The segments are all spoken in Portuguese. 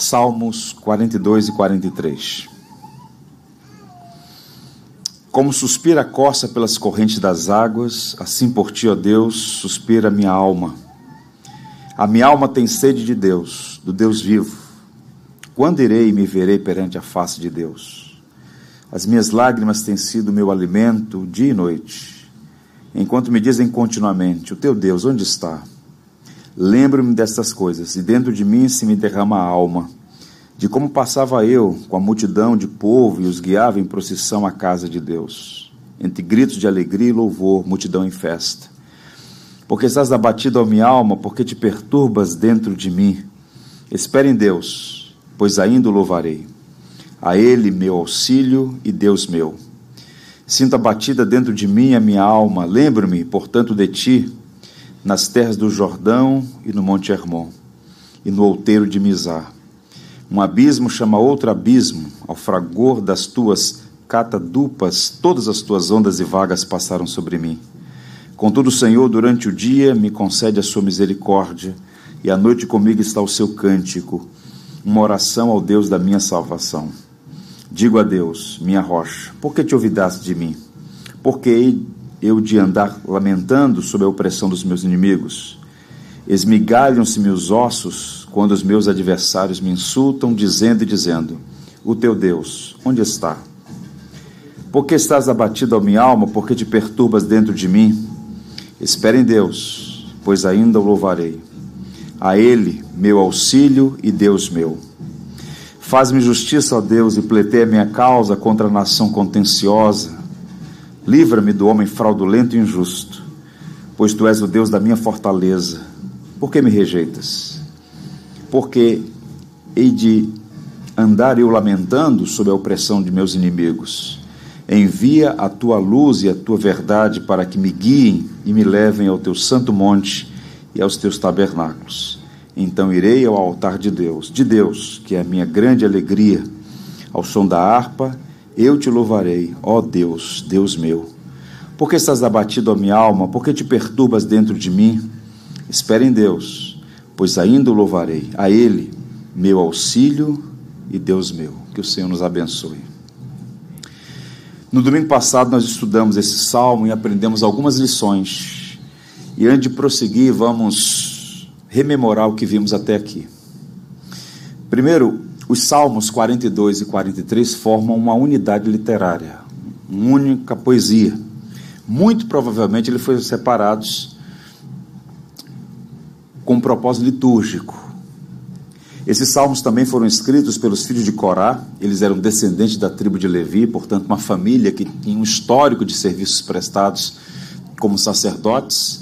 Salmos 42 e 43. Como suspira a corça pelas correntes das águas, assim por ti, ó Deus, suspira a minha alma. A minha alma tem sede de Deus, do Deus vivo. Quando irei e me verei perante a face de Deus? As minhas lágrimas têm sido meu alimento dia e noite, enquanto me dizem continuamente: o teu Deus, onde está? Lembro-me destas coisas, e dentro de mim se me derrama a alma, de como passava eu com a multidão de povo e os guiava em procissão à casa de Deus, entre gritos de alegria e louvor, multidão em festa. Porque estás abatido, ó minha alma, porque te perturbas dentro de mim. Espera em Deus, pois ainda o louvarei. A Ele meu auxílio e Deus meu. Sinto abatida dentro de mim a minha alma, lembro-me, portanto, de ti, nas terras do Jordão e no Monte Hermon, e no outeiro de Mizar. Um abismo chama outro abismo, ao fragor das tuas catadupas, todas as tuas ondas e vagas passaram sobre mim. Contudo, o Senhor, durante o dia, me concede a sua misericórdia, e à noite comigo está o seu cântico, uma oração ao Deus da minha salvação. Digo a Deus, minha rocha, por que te olvidaste de mim? Por que eu de andar lamentando sob a opressão dos meus inimigos? Esmigalham-se meus ossos quando os meus adversários me insultam, dizendo, o teu Deus, onde está? Por que estás abatido, ó minha alma? Por que te perturbas dentro de mim? Espera em Deus, pois ainda o louvarei. A Ele, meu auxílio e Deus meu. Faz-me justiça, ó Deus, e pleiteia minha causa contra a nação contenciosa. Livra-me do homem fraudulento e injusto, pois tu és o Deus da minha fortaleza. Por que me rejeitas? Porque hei de andar eu lamentando sob a opressão de meus inimigos. Envia a tua luz e a tua verdade para que me guiem e me levem ao teu santo monte e aos teus tabernáculos. Então irei ao altar de Deus, que é a minha grande alegria. Ao som da harpa eu te louvarei, ó Deus, Deus meu. Por que estás abatido, ó minha alma? Por que te perturbas dentro de mim? Espera em Deus, pois ainda o louvarei. A Ele, meu auxílio e Deus meu. Que o Senhor nos abençoe. No domingo passado nós estudamos esse salmo e aprendemos algumas lições. E antes de prosseguir, vamos rememorar o que vimos até aqui. Primeiro, os Salmos 42 e 43 formam uma unidade literária, uma única poesia. Muito provavelmente eles foram separados com um propósito litúrgico. Esses salmos também foram escritos pelos filhos de Corá. Eles eram descendentes da tribo de Levi, portanto uma família que tinha um histórico de serviços prestados como sacerdotes,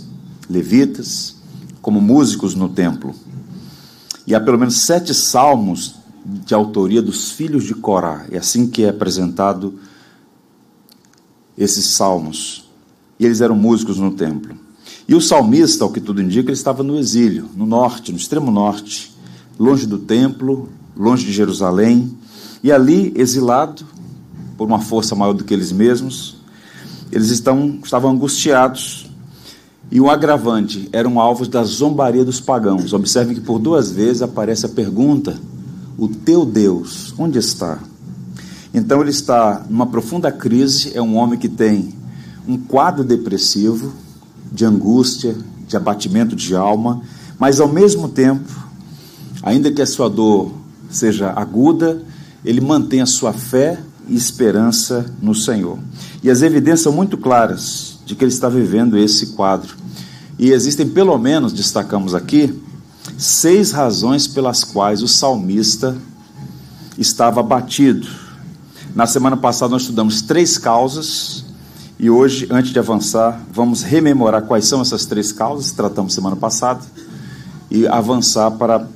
levitas, como músicos no templo. E há pelo menos 7 salmos de autoria dos filhos de Corá. É assim que é apresentado esses salmos, e eles eram músicos no templo, e o salmista, ao que tudo indica, ele estava no exílio, no norte, no extremo norte, longe do templo, longe de Jerusalém, e ali, exilado, por uma força maior do que eles mesmos, eles estavam angustiados, e o agravante, eram alvos da zombaria dos pagãos. Observem que por 2 vezes aparece a pergunta, o teu Deus, onde está? Então ele está numa profunda crise, é um homem que tem um quadro depressivo, de angústia, de abatimento de alma, mas ao mesmo tempo, ainda que a sua dor seja aguda, ele mantém a sua fé e esperança no Senhor. E as evidências são muito claras de que ele está vivendo esse quadro. E existem pelo menos, destacamos aqui, 6 razões pelas quais o salmista estava abatido. Na semana passada nós estudamos 3 causas, e hoje, antes de avançar, vamos rememorar quais são essas 3 causas, tratamos semana passada, e avançar para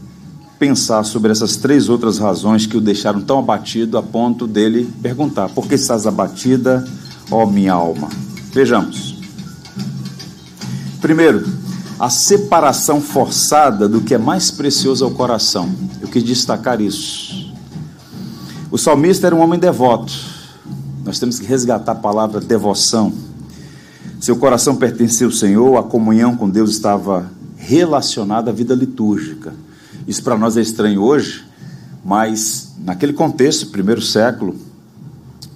pensar sobre essas 3 outras razões que o deixaram tão abatido, a ponto dele perguntar, por que estás abatida, ó minha alma? Vejamos. Primeiro, a separação forçada do que é mais precioso ao coração. Eu quis destacar isso. O salmista era um homem devoto. Nós temos que resgatar a palavra devoção. Seu coração pertencia ao Senhor, a comunhão com Deus estava relacionada à vida litúrgica. Isso para nós é estranho hoje, Mas, naquele contexto, primeiro século,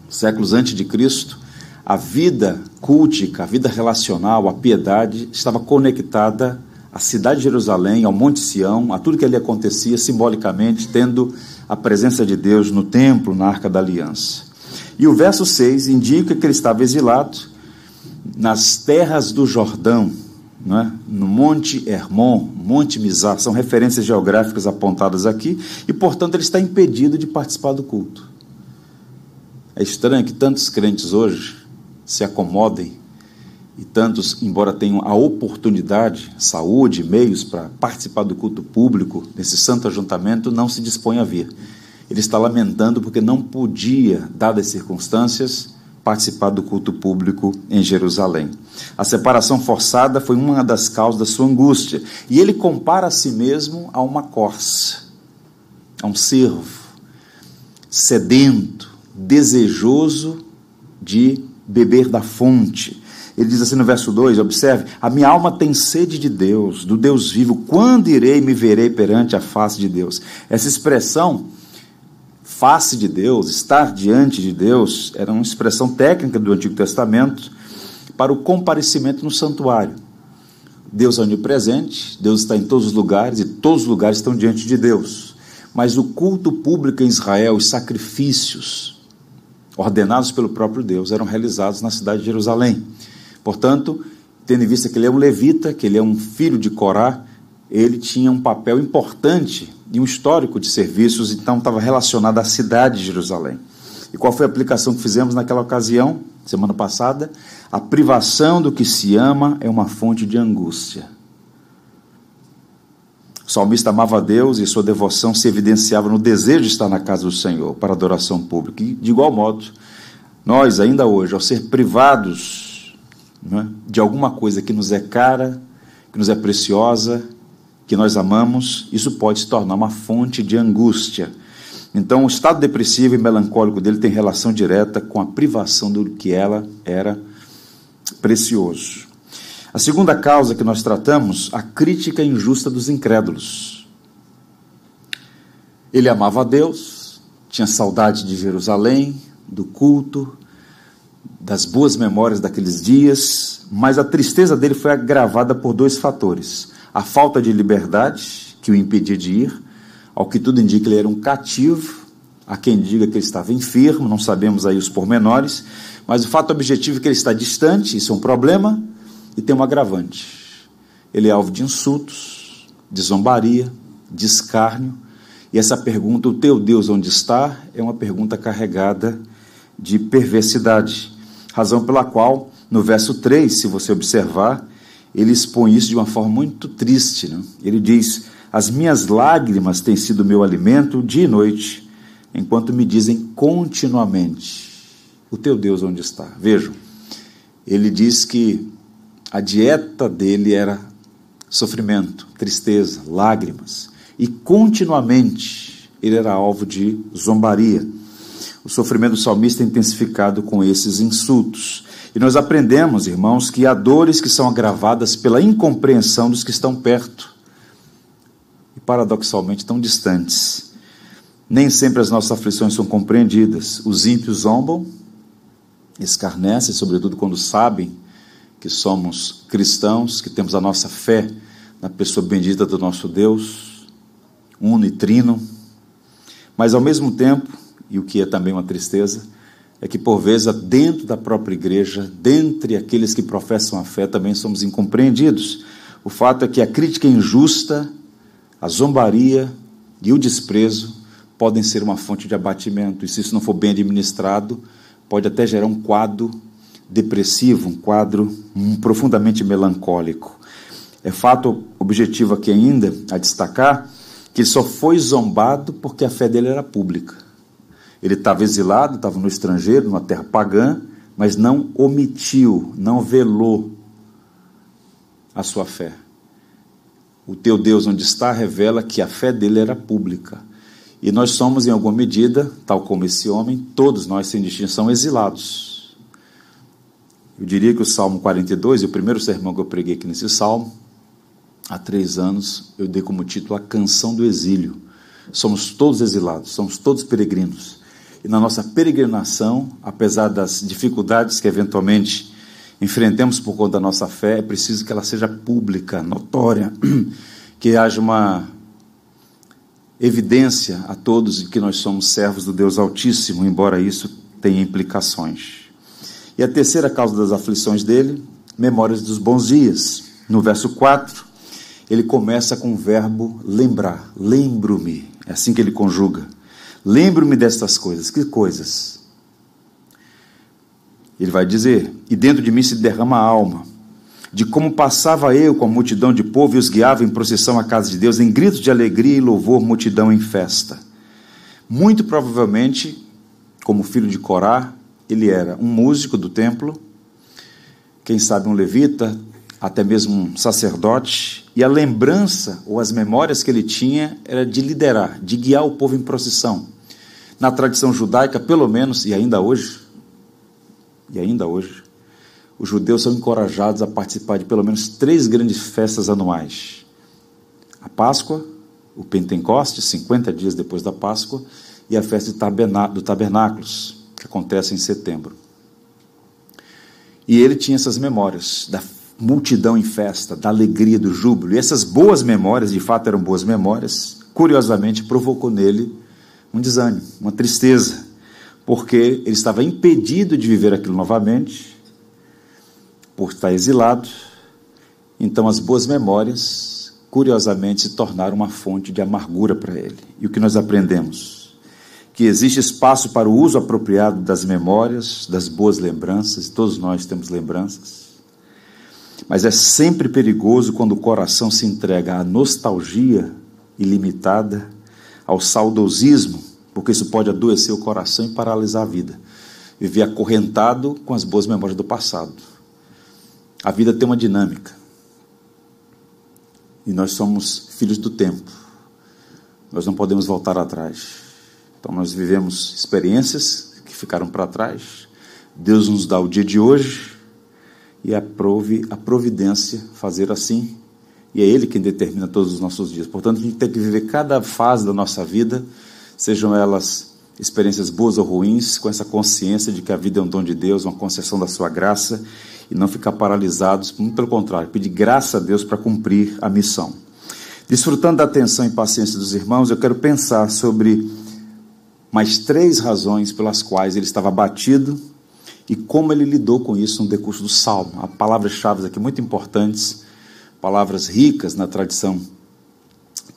séculos antes de Cristo, a vida cultica, a vida relacional, a piedade, estava conectada à cidade de Jerusalém, ao Monte Sião, a tudo que ali acontecia simbolicamente, tendo a presença de Deus no templo, na Arca da Aliança. E o verso 6 indica que ele estava exilado nas terras do Jordão, né? No Monte Hermon, Monte Mizar, são referências geográficas apontadas aqui, e, portanto, ele está impedido de participar do culto. É estranho que tantos crentes hoje se acomodem e tantos, embora tenham a oportunidade, saúde, meios para participar do culto público, nesse santo ajuntamento, não se dispõem a vir. Ele está lamentando porque não podia, dadas as circunstâncias, participar do culto público em Jerusalém. A separação forçada foi uma das causas da sua angústia. E ele compara a si mesmo a uma corça, a um cervo, sedento, desejoso de beber da fonte. Ele diz assim no verso 2, observe: a minha alma tem sede de Deus, do Deus vivo. Quando irei, me verei perante a face de Deus? Essa expressão, face de Deus, estar diante de Deus, era uma expressão técnica do Antigo Testamento para o comparecimento no santuário. Deus é onipresente, Deus está em todos os lugares e todos os lugares estão diante de Deus. Mas o culto público em Israel, os sacrifícios ordenados pelo próprio Deus, eram realizados na cidade de Jerusalém. Portanto, tendo em vista que ele é um levita, que ele é um filho de Corá, ele tinha um papel importante e um histórico de serviços, então estava relacionado à cidade de Jerusalém. E qual foi a aplicação que fizemos naquela ocasião, semana passada? A privação do que se ama é uma fonte de angústia. O salmista amava Deus e sua devoção se evidenciava no desejo de estar na casa do Senhor para adoração pública. E, de igual modo, nós ainda hoje, ao ser privados, né, de alguma coisa que nos é cara, que nos é preciosa, que nós amamos, isso pode se tornar uma fonte de angústia. Então, o estado depressivo e melancólico dele tem relação direta com a privação do que ela era precioso. A segunda causa que nós tratamos, a crítica injusta dos incrédulos. Ele amava a Deus, tinha saudade de Jerusalém, do culto, das boas memórias daqueles dias, mas a tristeza dele foi agravada por dois fatores: a falta de liberdade, que o impedia de ir, ao que tudo indica ele era um cativo, há quem diga que ele estava enfermo, não sabemos aí os pormenores, mas o fato objetivo é que ele está distante, isso é um problema, e tem um agravante: ele é alvo de insultos, de zombaria, de escárnio, e essa pergunta, o teu Deus onde está, é uma pergunta carregada de perversidade, razão pela qual, no verso 3, se você observar, ele expõe isso de uma forma muito triste, né? Ele diz: as minhas lágrimas têm sido meu alimento dia e noite, enquanto me dizem continuamente, o teu Deus onde está? Vejam, ele diz que a dieta dele era sofrimento, tristeza, lágrimas, e continuamente ele era alvo de zombaria. O sofrimento do salmista é intensificado com esses insultos. E nós aprendemos, irmãos, que há dores que são agravadas pela incompreensão dos que estão perto e, paradoxalmente, tão distantes. Nem sempre as nossas aflições são compreendidas. Os ímpios zombam, escarnecem, sobretudo quando sabem que somos cristãos, que temos a nossa fé na pessoa bendita do nosso Deus, uno e trino. Mas, ao mesmo tempo, e o que é também uma tristeza, é que, por vezes, dentro da própria igreja, dentre aqueles que professam a fé, também somos incompreendidos. O fato é que a crítica injusta, a zombaria e o desprezo podem ser uma fonte de abatimento, e se isso não for bem administrado, pode até gerar um quadro depressivo, um quadro profundamente melancólico. É fato objetivo aqui ainda a destacar que só foi zombado porque a fé dele era pública. Ele estava exilado, estava no estrangeiro, numa terra pagã, mas não omitiu, não velou a sua fé. O teu Deus onde está revela que a fé dele era pública. E nós somos, em alguma medida, tal como esse homem, todos nós, sem distinção, exilados. Eu diria que o Salmo 42, o primeiro sermão que eu preguei aqui nesse Salmo, há 3 anos, eu dei como título A Canção do Exílio, Somos todos exilados, somos todos peregrinos. E na nossa peregrinação, apesar das dificuldades que eventualmente enfrentemos por conta da nossa fé, é preciso que ela seja pública, notória, que haja uma evidência a todos de que nós somos servos do Deus Altíssimo, embora isso tenha implicações. E a terceira causa das aflições dele, memórias dos bons dias. No verso 4, ele começa com o verbo lembrar, lembro-me, é assim que ele conjuga, lembro-me destas coisas. Que coisas? Ele vai dizer, e dentro de mim se derrama a alma, de como passava eu com a multidão de povo e os guiava em procissão à casa de Deus, em gritos de alegria e louvor, multidão em festa. Muito provavelmente, como filho de Corá, ele era um músico do templo, quem sabe um levita, até mesmo um sacerdote, e a lembrança ou as memórias que ele tinha era de liderar, de guiar o povo em procissão. Na tradição judaica, pelo menos, e ainda hoje, os judeus são encorajados a participar de pelo menos 3 grandes festas anuais. A Páscoa, o Pentecostes, 50 dias depois da Páscoa, e a festa do Tabernáculos, que acontece em setembro. E ele tinha essas memórias da multidão em festa, da alegria, do júbilo. E essas boas memórias, de fato eram boas memórias, curiosamente provocou nele um desânimo, uma tristeza, porque ele estava impedido de viver aquilo novamente, por estar exilado. Então as boas memórias, curiosamente, se tornaram uma fonte de amargura para ele. E o que nós aprendemos? Que existe espaço para o uso apropriado das memórias, das boas lembranças, todos nós temos lembranças, mas é sempre perigoso quando o coração se entrega à nostalgia ilimitada, ao saudosismo, porque isso pode adoecer o coração e paralisar a vida, viver acorrentado com as boas memórias do passado. A vida tem uma dinâmica, e nós somos filhos do tempo, nós não podemos voltar atrás, então nós vivemos experiências que ficaram para trás, Deus nos dá o dia de hoje, e aprove a providência fazer assim, e é Ele quem determina todos os nossos dias, portanto a gente tem que viver cada fase da nossa vida, sejam elas experiências boas ou ruins, com essa consciência de que a vida é um dom de Deus, uma concessão da sua graça, e não ficar paralisados, muito pelo contrário, pedir graça a Deus para cumprir a missão. Desfrutando da atenção e paciência dos irmãos, eu quero pensar sobre mais 3 razões pelas quais ele estava abatido e como ele lidou com isso no decurso do Salmo. Há palavras-chave aqui muito importantes, palavras ricas na tradição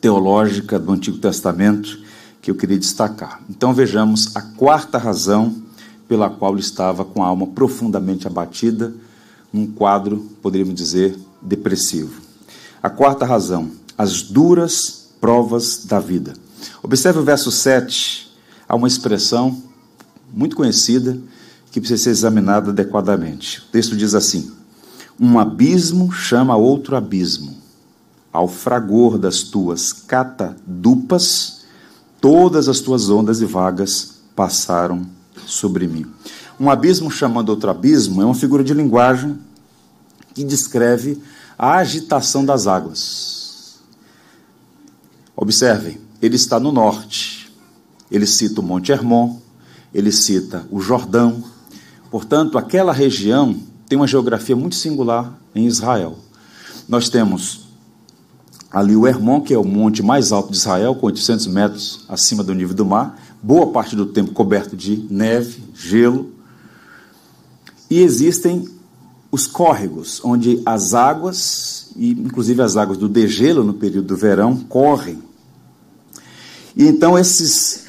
teológica do Antigo Testamento, que eu queria destacar. Então vejamos a quarta razão pela qual ele estava com a alma profundamente abatida, num quadro, poderíamos dizer, depressivo. A quarta razão, as duras provas da vida. Observe o verso 7, há uma expressão muito conhecida que precisa ser examinada adequadamente. O texto diz assim, um abismo chama outro abismo, ao fragor das tuas catadupas, todas as tuas ondas e vagas passaram sobre mim. Um abismo chamando outro abismo é uma figura de linguagem que descreve a agitação das águas. Observem, ele está no norte, ele cita o Monte Hermon, ele cita o Jordão, portanto, aquela região tem uma geografia muito singular em Israel. Nós temos ali o Hermon, que é o monte mais alto de Israel, com 800 metros acima do nível do mar, boa parte do tempo coberto de neve, gelo, e existem os córregos, onde as águas, e inclusive as águas do degelo no período do verão, correm. E então essas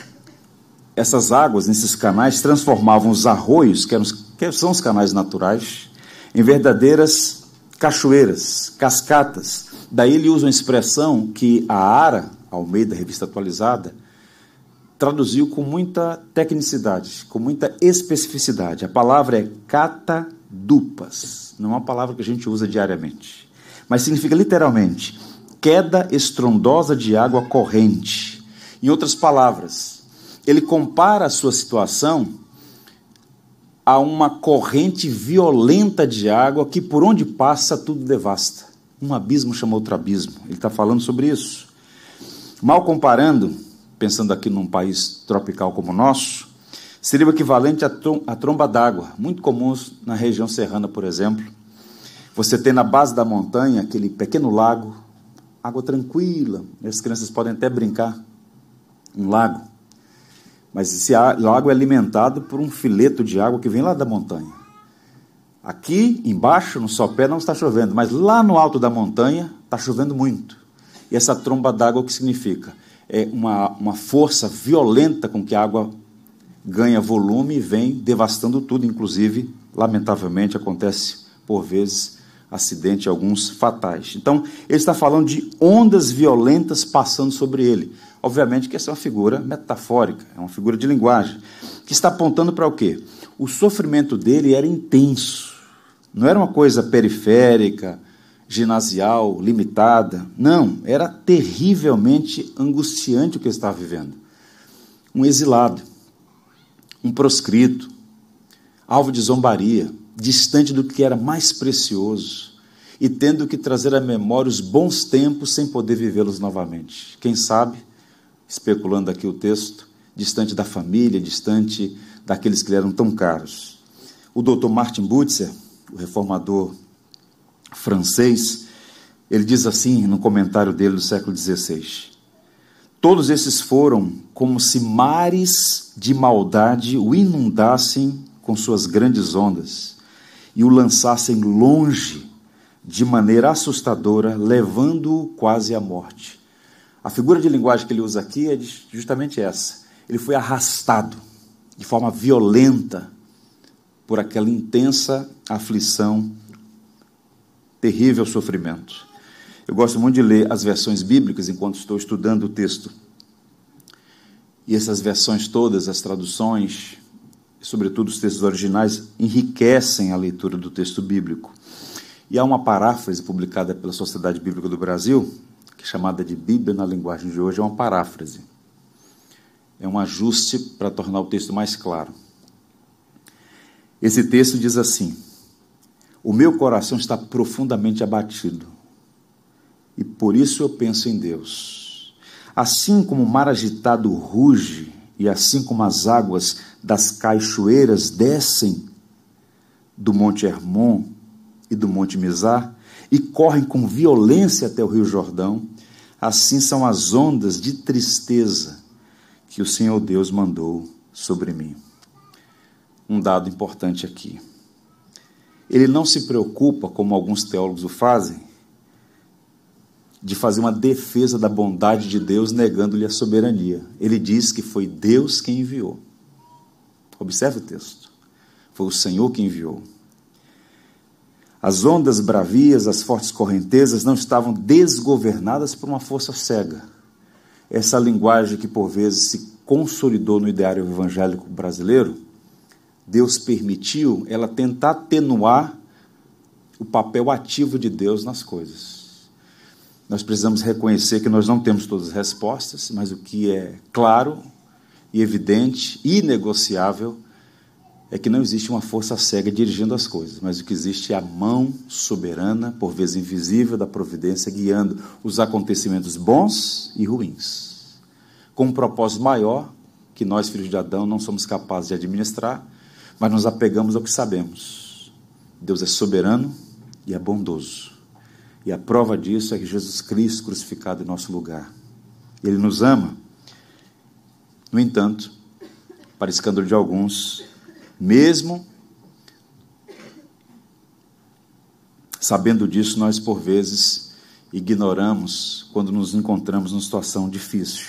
águas, nesses canais, transformavam os arroios, que são os canais naturais, em verdadeiras cachoeiras, cascatas. Daí ele usa uma expressão que a Ara, Almeida, Revista Atualizada, traduziu com muita tecnicidade, com muita especificidade. A palavra é catadupas, não é uma palavra que a gente usa diariamente, mas significa literalmente queda estrondosa de água corrente. Em outras palavras, ele compara a sua situação a uma corrente violenta de água que por onde passa tudo devasta. Um abismo chama outro abismo, ele está falando sobre isso. Mal comparando, pensando aqui num país tropical como o nosso, seria o equivalente à tromba d'água, muito comuns na região serrana, por exemplo. Você tem na base da montanha aquele pequeno lago, água tranquila, as crianças podem até brincar, um lago. Mas esse lago é alimentado por um fileto de água que vem lá da montanha. Aqui embaixo, no sopé, não está chovendo, mas lá no alto da montanha está chovendo muito. E essa tromba d'água, o que significa? É uma força violenta com que a água ganha volume e vem devastando tudo, inclusive, lamentavelmente, acontece por vezes acidente, alguns fatais. Então, ele está falando de ondas violentas passando sobre ele. Obviamente que essa é uma figura metafórica, é uma figura de linguagem, que está apontando para o quê? O sofrimento dele era intenso, não era uma coisa periférica, ginasial, limitada, não, era terrivelmente angustiante o que ele estava vivendo. Um exilado, um proscrito, alvo de zombaria, distante do que era mais precioso, e tendo que trazer à memória os bons tempos sem poder vivê-los novamente. Quem sabe, especulando aqui o texto, distante da família, distante daqueles que lhe eram tão caros. O Dr. Martin Bucer, o reformador francês, ele diz assim no comentário dele do século XVI, todos esses foram como se mares de maldade o inundassem com suas grandes ondas e o lançassem longe de maneira assustadora, levando-o quase à morte. A figura de linguagem que ele usa aqui é justamente essa. Ele foi arrastado de forma violenta por aquela intensa aflição, terrível sofrimento. Eu gosto muito de ler as versões bíblicas enquanto estou estudando o texto. E essas versões todas, as traduções, sobretudo os textos originais, enriquecem a leitura do texto bíblico. E há uma paráfrase publicada pela Sociedade Bíblica do Brasil, que é chamada de Bíblia na linguagem de hoje, é uma paráfrase. É um ajuste para tornar o texto mais claro. Esse texto diz assim, o meu coração está profundamente abatido. E por isso eu penso em Deus. Assim como o mar agitado ruge, e assim como as águas das cachoeiras descem do Monte Hermon e do Monte Mizar, e correm com violência até o Rio Jordão, assim são as ondas de tristeza que o Senhor Deus mandou sobre mim. Um dado importante aqui. Ele não se preocupa, como alguns teólogos o fazem, de fazer uma defesa da bondade de Deus, negando-lhe a soberania. Ele diz que foi Deus quem enviou. Observe o texto. Foi o Senhor que enviou. As ondas bravias, as fortes correntezas, não estavam desgovernadas por uma força cega. Essa linguagem que, por vezes, se consolidou no ideário evangélico brasileiro, Deus permitiu ela tentar atenuar o papel ativo de Deus nas coisas. Nós precisamos reconhecer que nós não temos todas as respostas, mas o que é claro e evidente e inegociável é que não existe uma força cega dirigindo as coisas, mas o que existe é a mão soberana, por vezes invisível, da providência, guiando os acontecimentos bons e ruins, com um propósito maior que nós, filhos de Adão, não somos capazes de administrar, mas nos apegamos ao que sabemos. Deus é soberano e é bondoso. E a prova disso é que Jesus Cristo crucificado em nosso lugar. Ele nos ama. No entanto, para escândalo de alguns, mesmo sabendo disso, nós por vezes ignoramos quando nos encontramos numa situação difícil.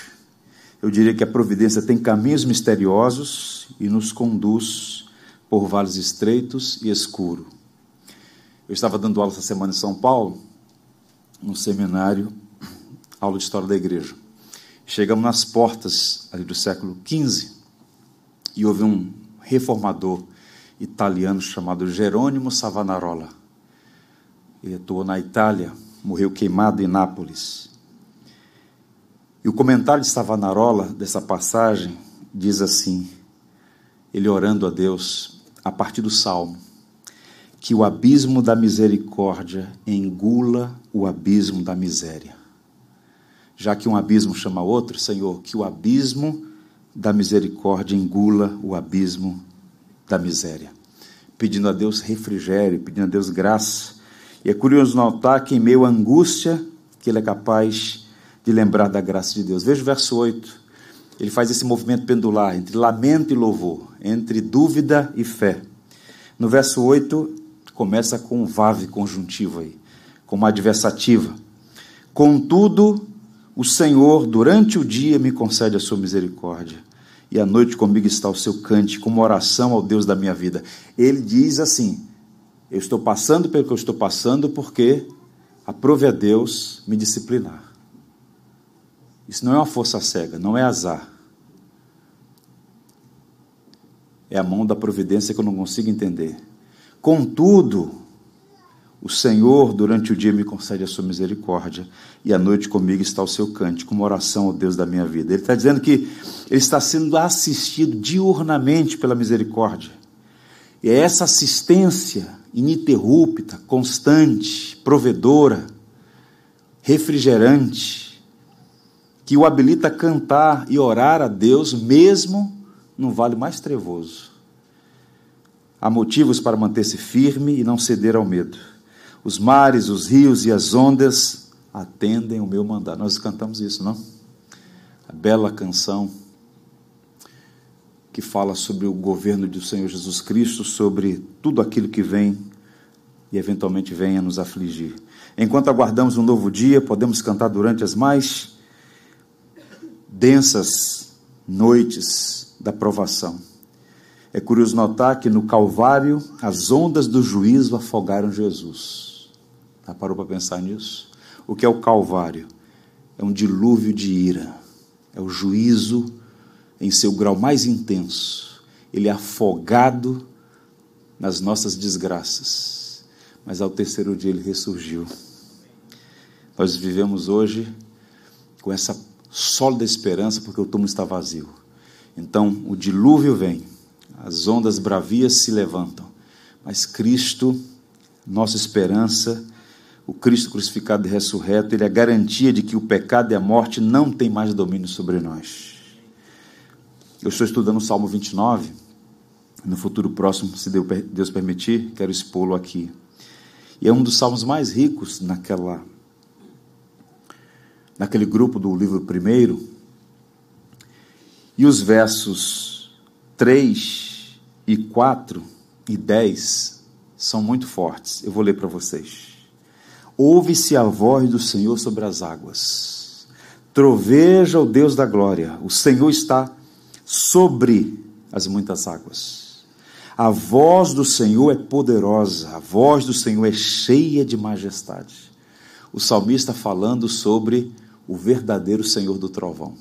Eu diria que a providência tem caminhos misteriosos e nos conduz por vales estreitos e escuros. Eu estava dando aula essa semana em São Paulo, num seminário, aula de História da Igreja. Chegamos nas portas ali do século XV e houve um reformador italiano chamado Jerônimo Savonarola. Ele atuou na Itália, morreu queimado em Nápoles. E o comentário de Savonarola, dessa passagem, diz assim, ele orando a Deus a partir do Salmo, que o abismo da misericórdia engula o abismo da miséria. já que um abismo chama outro, Senhor, que o abismo da misericórdia engula o abismo da miséria. Pedindo a Deus refrigério, pedindo a Deus graça. E é curioso notar que em meio à angústia, que ele é capaz de lembrar da graça de Deus. Veja o verso 8. Ele faz esse movimento pendular entre lamento e louvor, entre dúvida e fé. No verso 8, começa com um vave conjuntivo aí, com uma adversativa. Contudo, o Senhor, durante o dia, me concede a sua misericórdia, e à noite comigo está o seu cântico, uma oração ao Deus da minha vida. Ele diz assim: eu estou passando pelo que eu estou passando, porque aprove a Deus me disciplinar. Isso não é uma força cega, não é azar. É a mão da providência que eu não consigo entender. Contudo, o Senhor durante o dia me concede a sua misericórdia, e à noite comigo está o seu cântico, uma oração ao Deus da minha vida. Ele está dizendo que ele está sendo assistido diurnamente pela misericórdia. E é essa assistência ininterrupta, constante, provedora, refrigerante, que o habilita a cantar e orar a Deus, mesmo num vale mais trevoso. Há motivos para manter-se firme e não ceder ao medo. Os mares, os rios e as ondas atendem o meu mandar. Nós cantamos isso, não? A bela canção que fala sobre o governo do Senhor Jesus Cristo, sobre tudo aquilo que vem e eventualmente venha nos afligir. Enquanto aguardamos um novo dia, podemos cantar durante as mais densas noites da provação. É curioso notar que no Calvário as ondas do juízo afogaram Jesus. Já parou para pensar nisso? O que é o Calvário? É um dilúvio de ira. É o juízo em seu grau mais intenso. Ele é afogado nas nossas desgraças. Mas ao terceiro dia ele ressurgiu. Nós vivemos hoje com essa sólida esperança, porque o túmulo está vazio. Então o dilúvio vem, as ondas bravias se levantam, mas Cristo, nossa esperança, o Cristo crucificado e ressurreto, ele é a garantia de que o pecado e a morte não têm mais domínio sobre nós. Eu estou estudando o Salmo 29, no futuro próximo, se Deus permitir, quero expô-lo aqui. E é um dos salmos mais ricos naquele grupo do livro primeiro, e os versos 3 e 4 e 10 são muito fortes. Eu vou ler para vocês. Ouve-se a voz do Senhor sobre as águas, troveja o Deus da glória, o Senhor está sobre as muitas águas. A voz do Senhor é poderosa, a voz do Senhor é cheia de majestade. O salmista falando sobre o verdadeiro Senhor do trovão.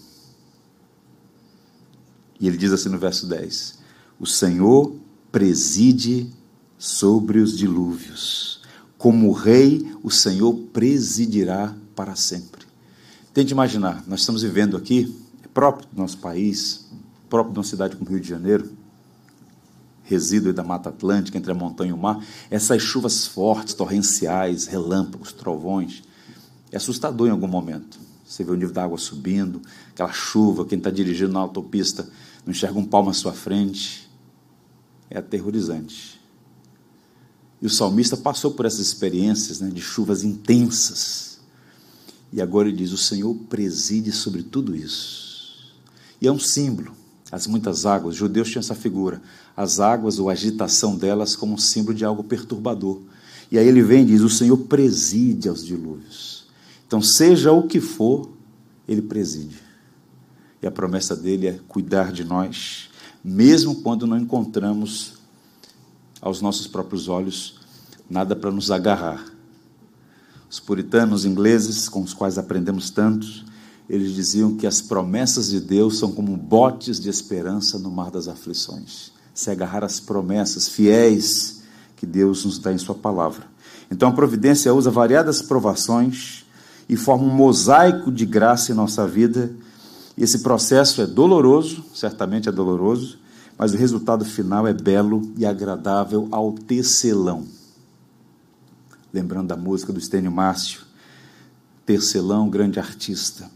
E ele diz assim no verso 10, o Senhor preside sobre os dilúvios. Como rei, o Senhor presidirá para sempre. Tente imaginar, nós estamos vivendo aqui, próprio do nosso país, próprio de uma cidade como Rio de Janeiro, resíduo da Mata Atlântica, entre a montanha e o mar, essas chuvas fortes, torrenciais, relâmpagos, trovões, é assustador em algum momento. Você vê o nível da água subindo, aquela chuva, quem está dirigindo na autopista não enxerga um palmo à sua frente, é aterrorizante. E o salmista passou por essas experiências, né, de chuvas intensas. E agora ele diz, o Senhor preside sobre tudo isso. E é um símbolo, as muitas águas, os judeus tinham essa figura, as águas ou a agitação delas como um símbolo de algo perturbador. E aí ele vem e diz, o Senhor preside aos dilúvios. Então seja o que for, ele preside. E a promessa dele é cuidar de nós, mesmo quando não encontramos aos nossos próprios olhos, nada para nos agarrar. Os puritanos ingleses, com os quais aprendemos tanto, eles diziam que as promessas de Deus são como botes de esperança no mar das aflições. Se agarrar às promessas fiéis que Deus nos dá em sua palavra. Então a providência usa variadas provações e forma um mosaico de graça em nossa vida. E esse processo é doloroso, certamente é doloroso, mas o resultado final é belo e agradável ao tecelão. Lembrando da música do Estênio Márcio, tecelão, grande artista,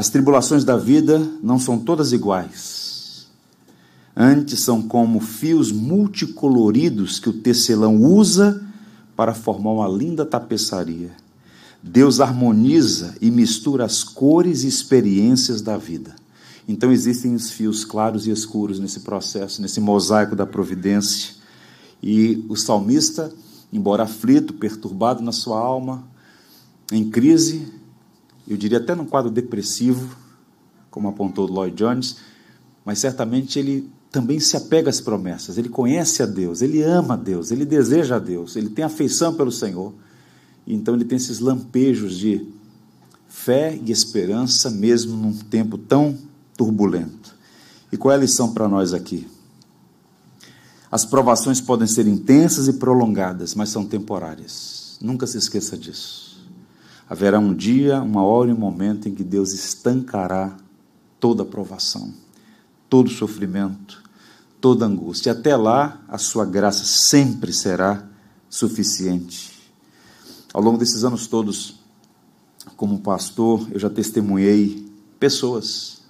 As tribulações da vida não são todas iguais. Antes são como fios multicoloridos que o tecelão usa para formar uma linda tapeçaria. Deus harmoniza e mistura as cores e experiências da vida. Então existem os fios claros e escuros nesse processo, nesse mosaico da providência. E o salmista, embora aflito, perturbado na sua alma, em crise, eu diria até num quadro depressivo, como apontou Lloyd Jones, mas certamente ele também se apega às promessas, ele conhece a Deus, ele ama a Deus, ele deseja a Deus, ele tem afeição pelo Senhor. Então ele tem esses lampejos de fé e esperança, mesmo num tempo tão turbulento. E qual é a lição para nós aqui? As provações podem ser intensas e prolongadas, mas são temporárias. Nunca se esqueça disso. Haverá um dia, uma hora e um momento em que Deus estancará toda a provação, todo o sofrimento, toda a angústia. Até lá, a sua graça sempre será suficiente. Ao longo desses anos todos, como pastor, eu já testemunhei pessoas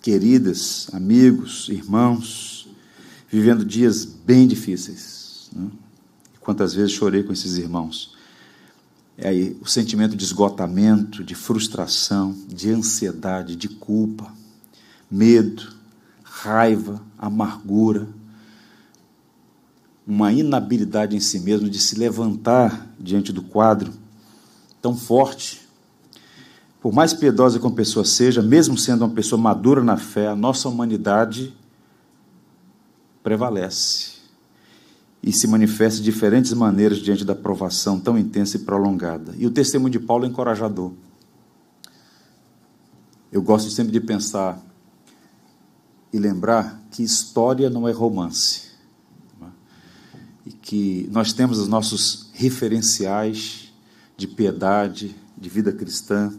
queridas, amigos, irmãos, vivendo dias bem difíceis, né? Quantas vezes chorei com esses irmãos. E aí, o sentimento de esgotamento, de frustração, de ansiedade, de culpa, medo, raiva, amargura, uma inabilidade em si mesmo de se levantar diante do quadro tão forte. Por mais piedosa que uma pessoa seja, mesmo sendo uma pessoa madura na fé, a nossa humanidade prevalece e se manifesta de diferentes maneiras diante da provação tão intensa e prolongada. E o testemunho de Paulo é encorajador. Eu gosto sempre de pensar e lembrar que história não é romance, e que nós temos os nossos referenciais de piedade, de vida cristã,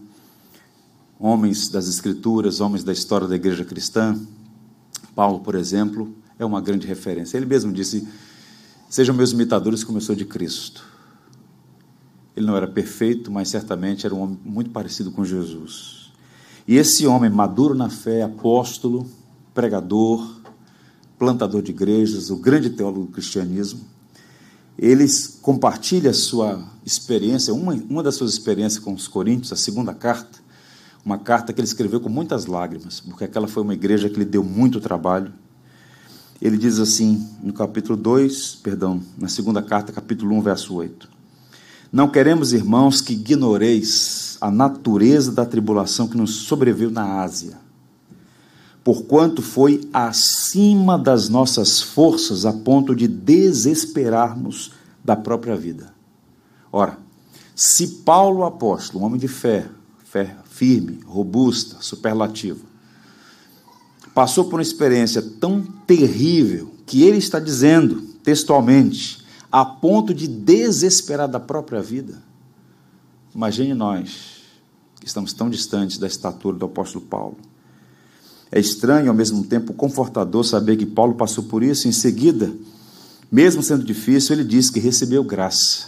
homens das Escrituras, homens da história da igreja cristã. Paulo, por exemplo, é uma grande referência. Ele mesmo disse: sejam meus imitadores, como eu sou de Cristo. Ele não era perfeito, mas certamente era um homem muito parecido com Jesus. E esse homem maduro na fé, apóstolo, pregador, plantador de igrejas, o grande teólogo do cristianismo, ele compartilha a sua experiência, uma das suas experiências com os Coríntios, a segunda carta, uma carta que ele escreveu com muitas lágrimas, porque aquela foi uma igreja que lhe deu muito trabalho. Ele diz assim, no na segunda carta, capítulo 1, verso 8. Não queremos, irmãos, que ignoreis a natureza da tribulação que nos sobreveio na Ásia, porquanto foi acima das nossas forças a ponto de desesperarmos da própria vida. Ora, se Paulo, apóstolo, um homem de fé firme, robusta, superlativa, passou por uma experiência tão terrível que ele está dizendo textualmente, a ponto de desesperar da própria vida. Imagine nós, que estamos tão distantes da estatura do apóstolo Paulo. É estranho, ao mesmo tempo, confortador saber que Paulo passou por isso. Em seguida, mesmo sendo difícil, ele diz que recebeu graça.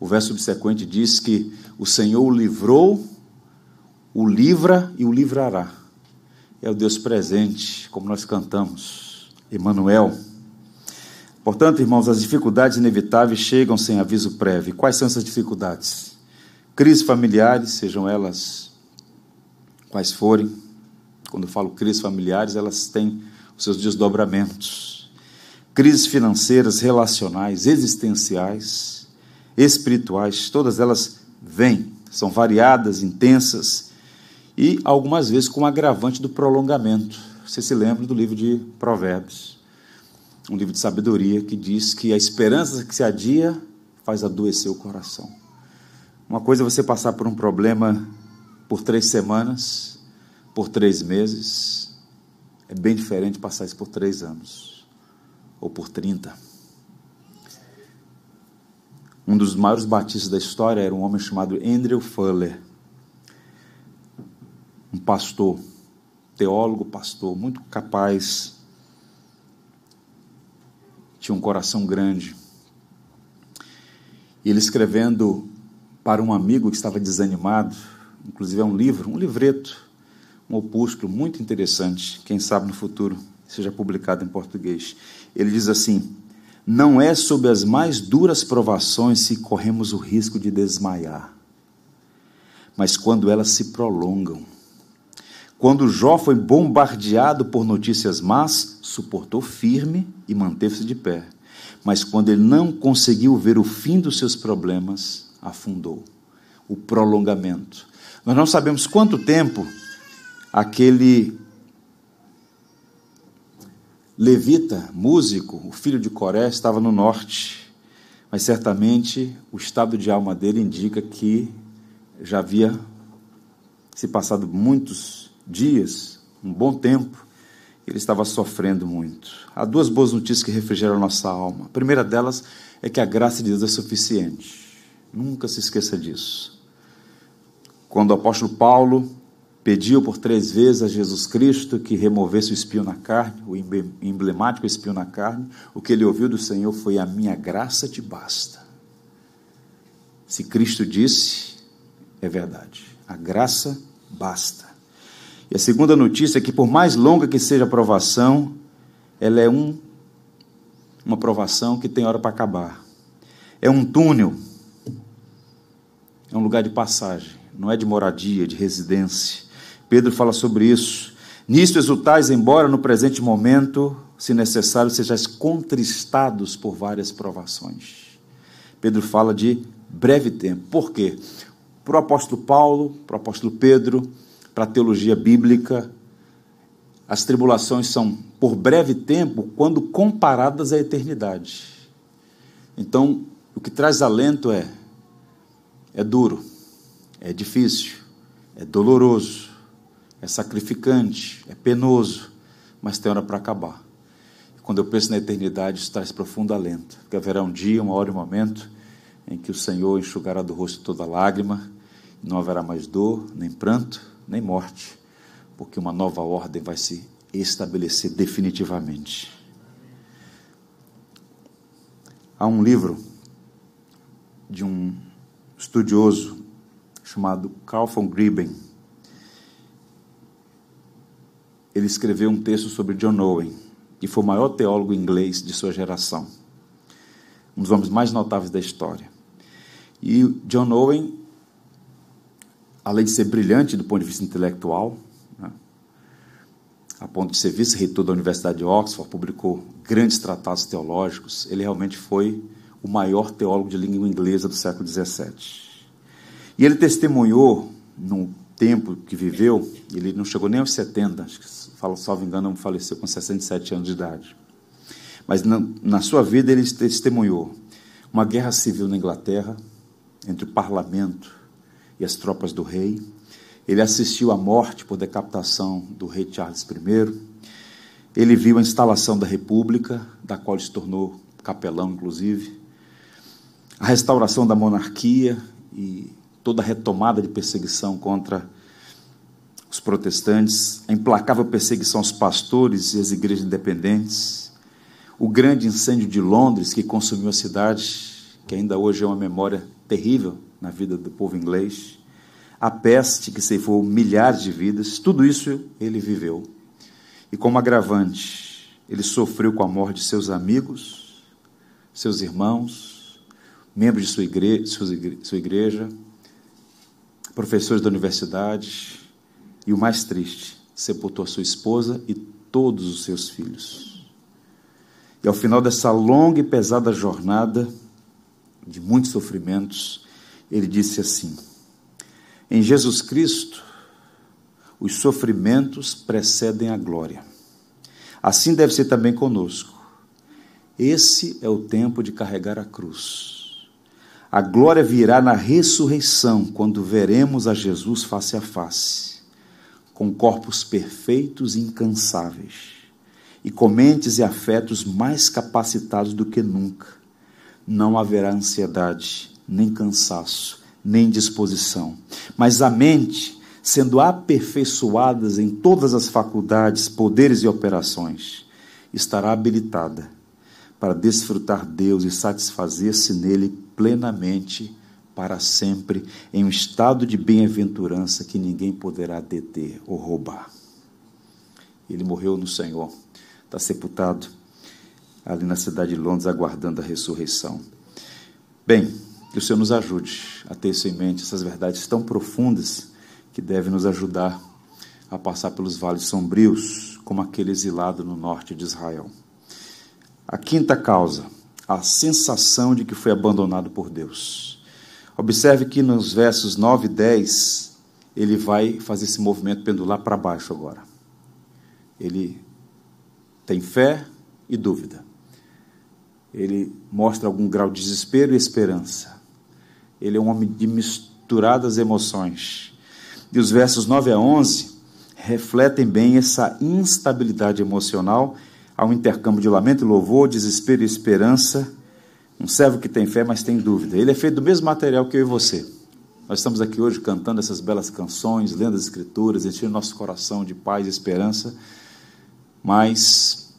O verso subsequente diz que o Senhor o livrou, o livra e o livrará. É o Deus presente, como nós cantamos, Emmanuel. Portanto, irmãos, as dificuldades inevitáveis chegam sem aviso prévio. Quais são essas dificuldades? Crises familiares, sejam elas quais forem. Quando eu falo crises familiares, elas têm os seus desdobramentos. Crises financeiras, relacionais, existenciais, espirituais, todas elas vêm, são variadas, intensas, e algumas vezes com o agravante do prolongamento. Você se lembra do livro de Provérbios, um livro de sabedoria que diz que a esperança que se adia faz adoecer o coração. Uma coisa é você passar por um problema por 3 semanas, por 3 meses, é bem diferente passar isso por 3 anos, ou por 30. Um dos maiores batistas da história era um homem chamado Andrew Fuller, um pastor, teólogo, pastor, muito capaz, tinha um coração grande. Ele escrevendo para um amigo que estava desanimado, Inclusive é um livro, um livreto, um opúsculo muito interessante, quem sabe no futuro seja publicado em português. Ele diz assim: não é sob as mais duras provações que corremos o risco de desmaiar, mas quando elas se prolongam. Quando Jó foi bombardeado por notícias más, suportou firme e manteve-se de pé. Mas quando ele não conseguiu ver o fim dos seus problemas, afundou. O prolongamento. Nós não sabemos quanto tempo aquele levita, músico, o filho de Coré, estava no norte, mas certamente o estado de alma dele indica que já havia se passado muitos dias, um bom tempo, ele estava sofrendo muito. Há duas boas notícias que refrigeram a nossa alma. A primeira delas é que a graça de Deus é suficiente. Nunca se esqueça disso. Quando o apóstolo Paulo pediu por 3 vezes a Jesus Cristo que removesse o espinho na carne, o emblemático espinho na carne, o que ele ouviu do Senhor foi: a minha graça te basta. Se Cristo disse, é verdade. A graça basta. E a segunda notícia é que, por mais longa que seja a provação, ela é uma provação que tem hora para acabar. É um túnel, é um lugar de passagem, não é de moradia, de residência. Pedro fala sobre isso. Nisto exultais, embora no presente momento, se necessário, sejais contristados por várias provações. Pedro fala de breve tempo. Por quê? Para o apóstolo Paulo, para o apóstolo Pedro, para a teologia bíblica, as tribulações são por breve tempo quando comparadas à eternidade. Então, o que traz alento é duro, é difícil, é doloroso, é sacrificante, é penoso, mas tem hora para acabar. Quando eu penso na eternidade, isso traz profundo alento, porque haverá um dia, uma hora e um momento em que o Senhor enxugará do rosto toda lágrima, não haverá mais dor, nem pranto, nem morte, porque uma nova ordem vai se estabelecer definitivamente. Há um livro de um estudioso chamado Carl von Grieben. Ele escreveu um texto sobre John Owen, e foi o maior teólogo inglês de sua geração, um dos homens mais notáveis da história. E John Owen, além de ser brilhante do ponto de vista intelectual, né, a ponto de ser vice-reitor da Universidade de Oxford, publicou grandes tratados teológicos, ele realmente foi o maior teólogo de língua inglesa do século XVII. E ele testemunhou, no tempo que viveu, ele não chegou nem aos 70, acho que, salvo engano, faleceu com 67 anos de idade. Mas na sua vida ele testemunhou uma guerra civil na Inglaterra, entre o parlamento e as tropas do rei. Ele assistiu à morte por decapitação do rei Charles I. Ele viu a instalação da República, da qual ele se tornou capelão, inclusive. A restauração da monarquia e toda a retomada de perseguição contra os protestantes, a implacável perseguição aos pastores e às igrejas independentes, o grande incêndio de Londres, que consumiu a cidade, que ainda hoje é uma memória terrível na vida do povo inglês, a peste, que ceifou milhares de vidas, tudo isso ele viveu. E como agravante, ele sofreu com a morte de seus amigos, seus irmãos, membros de sua igreja, professores da universidade, e o mais triste, sepultou a sua esposa e todos os seus filhos. E ao final dessa longa e pesada jornada de muitos sofrimentos, ele disse assim: em Jesus Cristo, os sofrimentos precedem a glória. Assim deve ser também conosco. Esse é o tempo de carregar a cruz. A glória virá na ressurreição, quando veremos a Jesus face a face, com corpos perfeitos e incansáveis, e com mentes e afetos mais capacitados do que nunca. Não haverá ansiedade, nem cansaço, nem disposição, mas a mente sendo aperfeiçoadas em todas as faculdades, poderes e operações, estará habilitada para desfrutar Deus e satisfazer-se nele plenamente para sempre em um estado de bem-aventurança que ninguém poderá deter ou roubar. Ele morreu no Senhor, está sepultado ali na cidade de Londres, aguardando a ressurreição. Bem, que o Senhor nos ajude a ter isso em mente, essas verdades tão profundas que devem nos ajudar a passar pelos vales sombrios, como aquele exilado no norte de Israel. A quinta causa, a sensação de que foi abandonado por Deus. Observe que nos versos 9 e 10, ele vai fazer esse movimento pendular para baixo agora. Ele tem fé e dúvida. Ele mostra algum grau de desespero e esperança. Ele é um homem de misturadas emoções. E os versos 9 a 11 refletem bem essa instabilidade emocional. Há um intercâmbio de lamento e louvor, desespero e esperança. Um servo que tem fé, mas tem dúvida. Ele é feito do mesmo material que eu e você. Nós estamos aqui hoje cantando essas belas canções, lendo as escrituras, enchendo nosso coração de paz e esperança. Mas,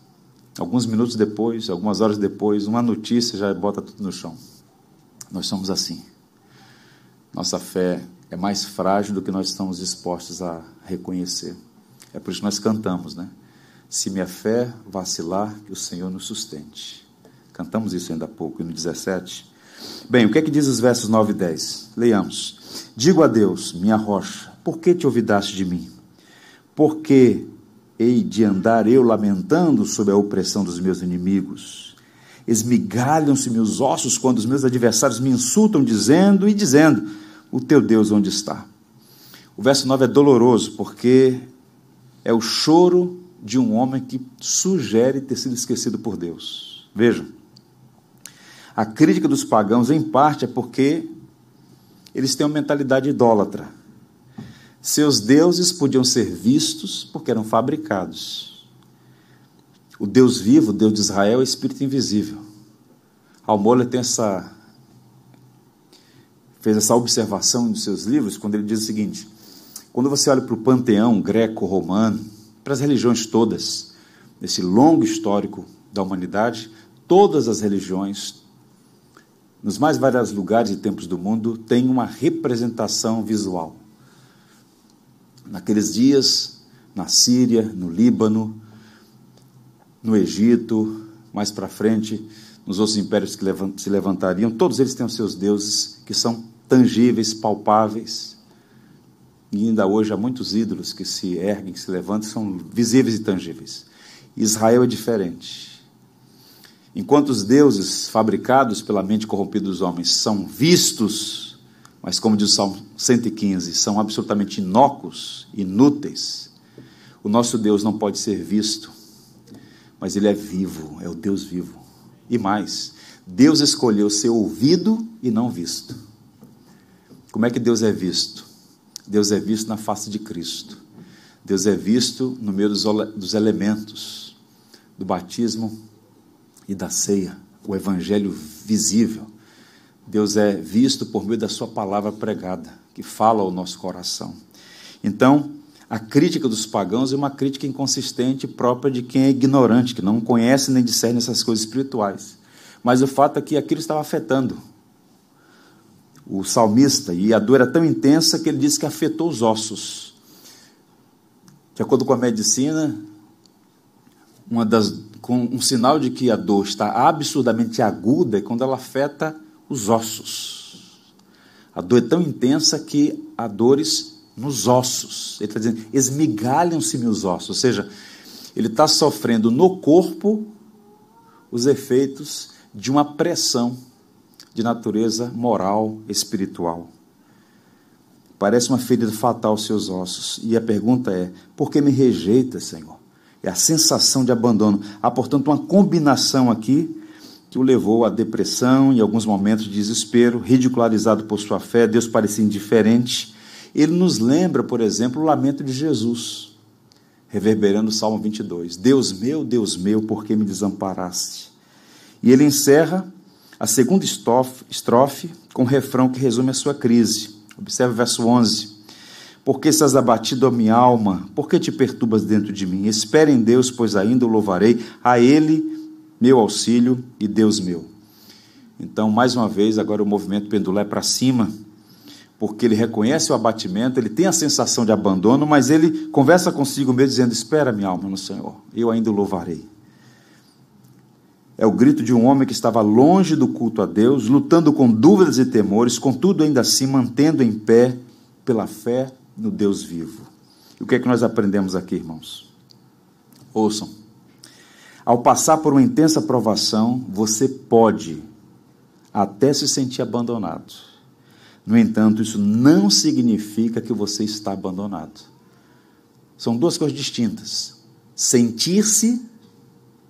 alguns minutos depois, algumas horas depois, uma notícia já bota tudo no chão. Nós somos assim. Nossa fé é mais frágil do que nós estamos dispostos a reconhecer. É por isso que nós cantamos, né? Se minha fé vacilar, que o Senhor nos sustente. Cantamos isso ainda há pouco, no 17. Bem, o que é que diz os versos 9 e 10? Leiamos. Digo a Deus, minha rocha, por que te olvidaste de mim? Por que hei de andar eu lamentando sob a opressão dos meus inimigos? Esmigalham-se meus ossos quando os meus adversários me insultam, dizendo, o teu Deus onde está? O verso 9 é doloroso, porque é o choro de um homem que sugere ter sido esquecido por Deus. Vejam, a crítica dos pagãos, em parte, é porque eles têm uma mentalidade idólatra. Seus deuses podiam ser vistos porque eram fabricados. O Deus vivo, o Deus de Israel, é o Espírito invisível. Almôlego tem fez essa observação nos seus livros, quando ele diz o seguinte: quando você olha para o panteão greco-romano, para as religiões todas, nesse longo histórico da humanidade, todas as religiões, nos mais variados lugares e tempos do mundo, têm uma representação visual. Naqueles dias, na Síria, no Líbano, no Egito, mais para frente, nos outros impérios que se levantariam, todos eles têm os seus deuses, que são tangíveis, palpáveis. E ainda hoje há muitos ídolos que se erguem, que se levantam, são visíveis e tangíveis. Israel é diferente. Enquanto os deuses fabricados pela mente corrompida dos homens são vistos, mas como diz o Salmo 115, são absolutamente inócuos, inúteis, o nosso Deus não pode ser visto, mas ele é vivo, é o Deus vivo. E mais, Deus escolheu ser ouvido e não visto. Como é que Deus é visto? Deus é visto na face de Cristo. Deus é visto no meio dos elementos, do batismo e da ceia, o evangelho visível. Deus é visto por meio da sua palavra pregada, que fala ao nosso coração. Então, a crítica dos pagãos é uma crítica inconsistente, própria de quem é ignorante, que não conhece nem discerne essas coisas espirituais. Mas o fato é que aquilo estava afetando o salmista, e a dor era tão intensa que ele disse que afetou os ossos. De acordo com a medicina, um sinal de que a dor está absurdamente aguda é quando ela afeta os ossos. A dor é tão intensa que há dores nos ossos. Ele está dizendo, esmigalham-se meus ossos. Ou seja, ele está sofrendo no corpo os efeitos de uma pressão de natureza moral, espiritual. Parece uma ferida fatal aos seus ossos. E a pergunta é, por que me rejeita, Senhor? É a sensação de abandono. Há, portanto, uma combinação aqui que o levou à depressão e alguns momentos de desespero, ridicularizado por sua fé, Deus parecia indiferente. Ele nos lembra, por exemplo, o lamento de Jesus, reverberando o Salmo 22. Deus meu, por que me desamparaste? E ele encerra a segunda estrofe, com um refrão que resume a sua crise. Observe o verso 11. Por que estás abatido, ó minha alma? Por que te perturbas dentro de mim? Espera em Deus, pois ainda o louvarei. A ele, meu auxílio e Deus meu. Então, mais uma vez, agora o movimento pendular é para cima, porque ele reconhece o abatimento, ele tem a sensação de abandono, mas ele conversa consigo mesmo, dizendo: espera, minha alma, no Senhor, eu ainda o louvarei. É o grito de um homem que estava longe do culto a Deus, lutando com dúvidas e temores, contudo, ainda assim, mantendo em pé pela fé no Deus vivo. E o que é que nós aprendemos aqui, irmãos? Ouçam, ao passar por uma intensa provação, você pode até se sentir abandonado. No entanto, isso não significa que você está abandonado. São duas coisas distintas: sentir-se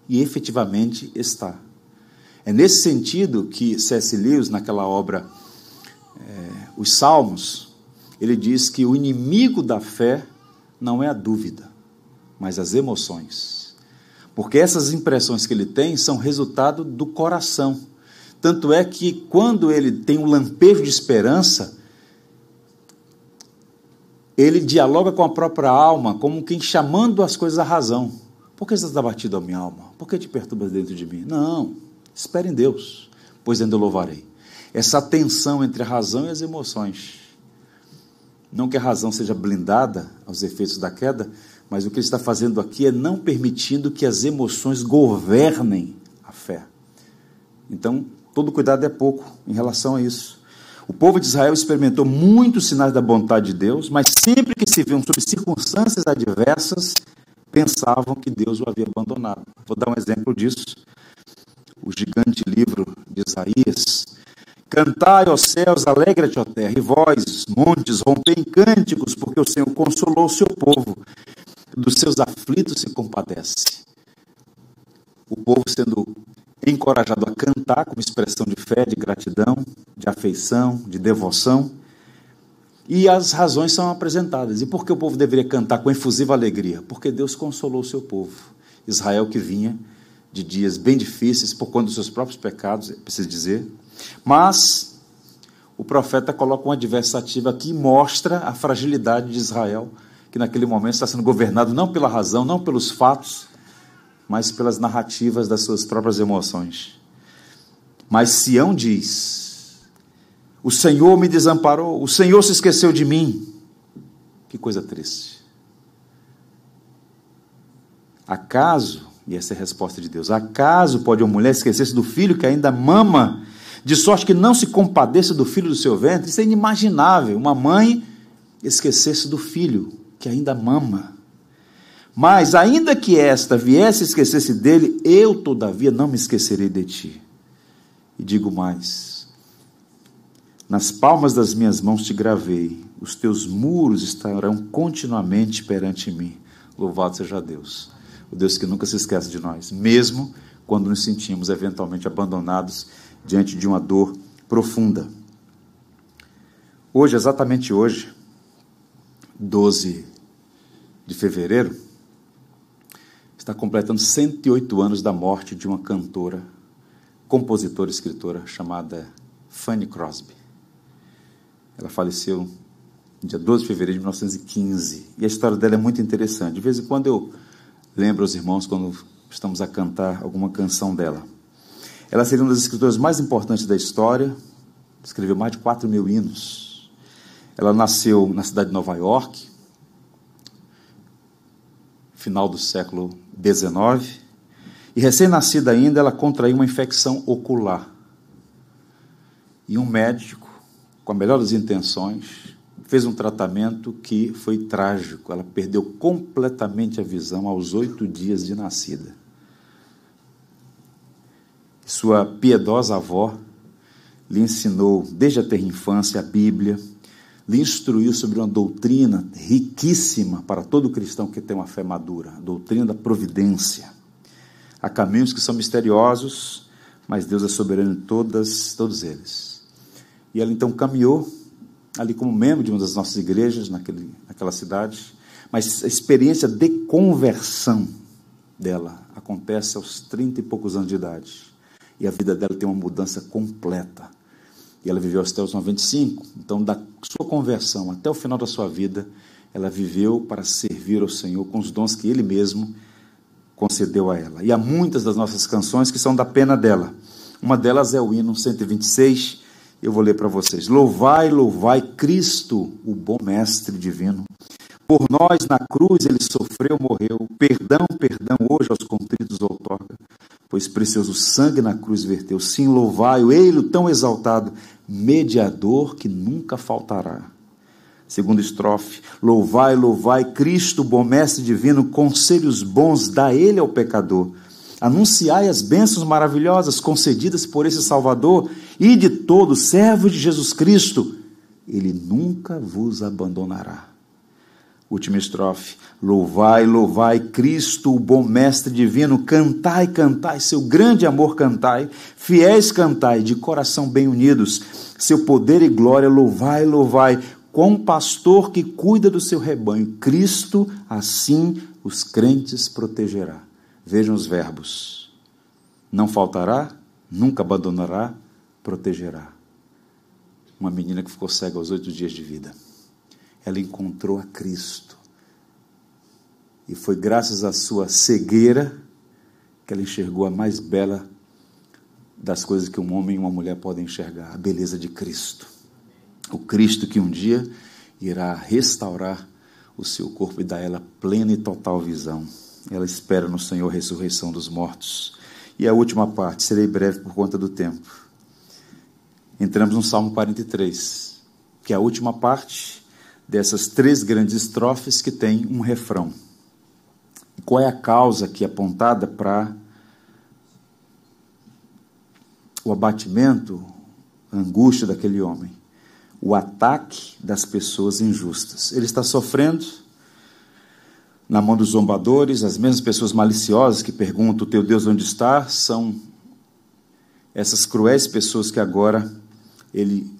e efetivamente estar. É nesse sentido que C.S. Lewis, naquela obra Os Salmos, ele diz que o inimigo da fé não é a dúvida, mas as emoções, porque essas impressões que ele tem são resultado do coração. Tanto é que quando ele tem um lampejo de esperança, ele dialoga com a própria alma, como quem chamando as coisas à razão. Por que estás abatido, ó minha alma? Por que te perturbas dentro de mim? Não, espere em Deus, pois ainda eu louvarei. Essa tensão entre a razão e as emoções. Não que a razão seja blindada aos efeitos da queda, mas o que ele está fazendo aqui é não permitindo que as emoções governem a fé. Então, todo cuidado é pouco em relação a isso. O povo de Israel experimentou muitos sinais da bondade de Deus, mas sempre que se viam sob circunstâncias adversas, pensavam que Deus o havia abandonado. Vou dar um exemplo disso. O gigante livro de Isaías: cantai, ó céus, alegra-te, ó terra, e vós, montes, rompei em cânticos, porque o Senhor consolou o seu povo, dos seus aflitos se compadece. O povo sendo encorajado a cantar como expressão de fé, de gratidão, de afeição, de devoção, e as razões são apresentadas. E por que o povo deveria cantar com efusiva alegria? Porque Deus consolou o seu povo, Israel, que vinha de dias bem difíceis, por conta dos seus próprios pecados, preciso dizer. Mas o profeta coloca um adversativo aqui e mostra a fragilidade de Israel, que naquele momento está sendo governado não pela razão, não pelos fatos, mas pelas narrativas das suas próprias emoções. Mas Sião diz: o Senhor me desamparou, o Senhor se esqueceu de mim. Que coisa triste. Acaso, e essa é a resposta de Deus, acaso pode uma mulher esquecer-se do filho que ainda mama, de sorte que não se compadeça do filho do seu ventre? Isso é inimaginável, uma mãe esquecer-se do filho que ainda mama. Mas, ainda que esta viesse a esquecer-se dele, eu, todavia, não me esquecerei de ti. E digo mais: nas palmas das minhas mãos te gravei, os teus muros estarão continuamente perante mim. Louvado seja Deus, o Deus que nunca se esquece de nós, mesmo quando nos sentimos eventualmente abandonados diante de uma dor profunda. Hoje, exatamente hoje, 12 de fevereiro, está completando 108 anos da morte de uma cantora, compositora e escritora chamada Fanny Crosby. Ela faleceu no dia 12 de fevereiro de 1915, e a história dela é muito interessante. De vez em quando eu lembro aos irmãos quando estamos a cantar alguma canção dela. Ela seria uma das escritoras mais importantes da história, escreveu mais de 4.000 hinos. Ela nasceu na cidade de Nova York, final do século XIX, e recém-nascida ainda, ela contraiu uma infecção ocular. E um médico, com a melhor das intenções, fez um tratamento que foi trágico. Ela perdeu completamente a visão aos 8 dias de nascida. Sua piedosa avó lhe ensinou, desde a ter infância, a Bíblia, lhe instruiu sobre uma doutrina riquíssima para todo cristão que tem uma fé madura, a doutrina da providência. Há caminhos que são misteriosos, mas Deus é soberano em todos eles. E ela então caminhou ali como membro de uma das nossas igrejas naquela cidade, mas a experiência de conversão dela acontece aos 30 e poucos anos de idade, e a vida dela tem uma mudança completa. E ela viveu até os 95, então da sua conversão até o final da sua vida, ela viveu para servir ao Senhor com os dons que Ele mesmo concedeu a ela. E há muitas das nossas canções que são da pena dela. Uma delas é o hino 126, eu vou ler para vocês. Louvai, louvai Cristo, o bom mestre divino. Por nós na cruz ele sofreu, morreu. Perdão, perdão hoje aos contritos outorga. Pois precioso sangue na cruz verteu. Sim, louvai-o, ele o tão exaltado, mediador que nunca faltará. Segunda estrofe, louvai, louvai Cristo, bom mestre divino, conselhos bons dá ele ao pecador. Anunciai as bênçãos maravilhosas concedidas por esse Salvador e de todo servo de Jesus Cristo, ele nunca vos abandonará. Última estrofe, louvai, louvai Cristo, o bom mestre divino, cantai, cantai, seu grande amor cantai, fiéis cantai, de coração bem unidos, seu poder e glória, louvai, louvai, quão pastor que cuida do seu rebanho, Cristo assim os crentes protegerá. Vejam os verbos, não faltará, nunca abandonará, protegerá. Uma menina que ficou cega aos 8 dias de vida. Ela encontrou a Cristo. E foi graças à sua cegueira que ela enxergou a mais bela das coisas que um homem e uma mulher podem enxergar, a beleza de Cristo. O Cristo que um dia irá restaurar o seu corpo e dar a ela plena e total visão. Ela espera no Senhor a ressurreição dos mortos. E a última parte, serei breve por conta do tempo. Entramos no Salmo 43, que é a última parte dessas 3 grandes estrofes que tem um refrão. E qual é a causa que é apontada para o abatimento, a angústia daquele homem? O ataque das pessoas injustas. Ele está sofrendo na mão dos zombadores, as mesmas pessoas maliciosas que perguntam, o teu Deus onde está? São essas cruéis pessoas que agora ele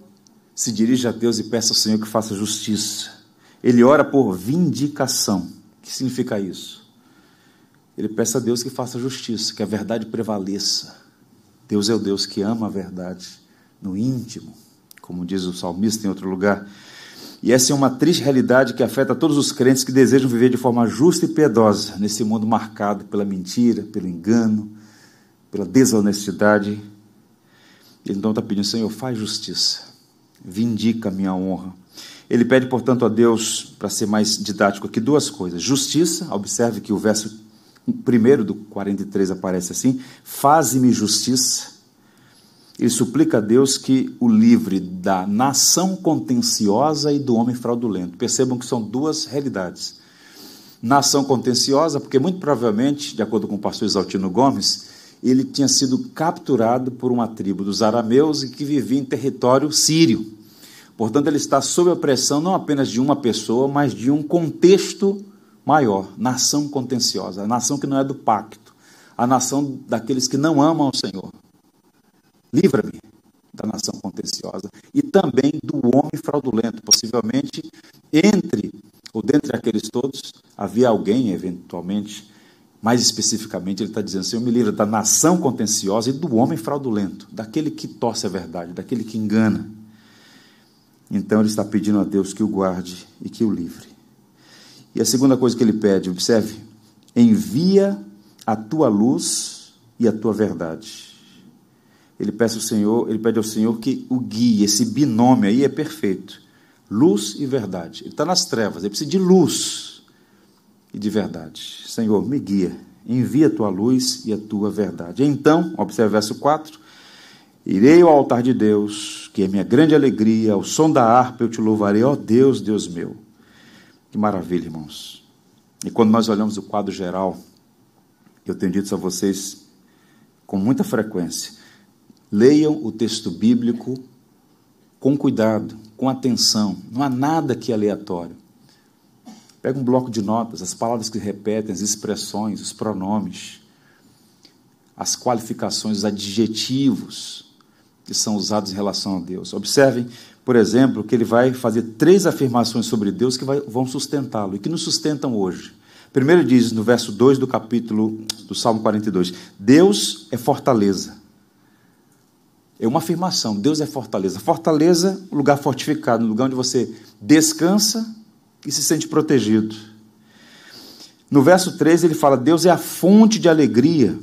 se dirige a Deus e peça ao Senhor que faça justiça. Ele ora por vindicação. O que significa isso? Ele peça a Deus que faça justiça, que a verdade prevaleça. Deus é o Deus que ama a verdade no íntimo, como diz o salmista em outro lugar. E essa é uma triste realidade que afeta todos os crentes que desejam viver de forma justa e piedosa nesse mundo marcado pela mentira, pelo engano, pela desonestidade. Ele então está pedindo, Senhor, faz justiça. Vindica a minha honra. Ele pede, portanto, a Deus, para ser mais didático aqui, 2 coisas. Justiça, observe que o verso primeiro do 43 aparece assim, faze-me justiça. Ele suplica a Deus que o livre da nação contenciosa e do homem fraudulento. Percebam que são 2 realidades. Nação contenciosa, porque muito provavelmente, de acordo com o pastor Exaltino Gomes, ele tinha sido capturado por uma tribo dos arameus e que vivia em território sírio. Portanto, ele está sob a pressão não apenas de uma pessoa, mas de um contexto maior, nação contenciosa, a nação que não é do pacto, a nação daqueles que não amam o Senhor. Livra-me da nação contenciosa e também do homem fraudulento. Possivelmente, dentre aqueles todos, havia alguém, eventualmente, mais especificamente, ele está dizendo, Senhor, me livra da nação contenciosa e do homem fraudulento, daquele que torce a verdade, daquele que engana. Então, ele está pedindo a Deus que o guarde e que o livre. E a segunda coisa que ele pede, observe, envia a tua luz e a tua verdade. Ele pede ao Senhor que o guie, esse binômio aí é perfeito, luz e verdade. Ele está nas trevas, ele precisa de luz e de verdade. Senhor, me guia, envia a tua luz e a tua verdade. Então, observe o verso 4, irei ao altar de Deus, que é minha grande alegria, ao som da harpa eu te louvarei, ó Deus, Deus meu. Que maravilha, irmãos. E quando nós olhamos o quadro geral, eu tenho dito a vocês com muita frequência, leiam o texto bíblico com cuidado, com atenção, não há nada que é aleatório. Pega um bloco de notas, as palavras que repetem, as expressões, os pronomes, as qualificações, os adjetivos que são usados em relação a Deus. Observem, por exemplo, que ele vai fazer 3 afirmações sobre Deus que vão sustentá-lo e que nos sustentam hoje. Primeiro diz, no verso 2 do capítulo do Salmo 42, Deus é fortaleza. É uma afirmação, Deus é fortaleza. Fortaleza, lugar fortificado, lugar onde você descansa, e se sente protegido. No verso 3 ele fala, Deus é a fonte de alegria.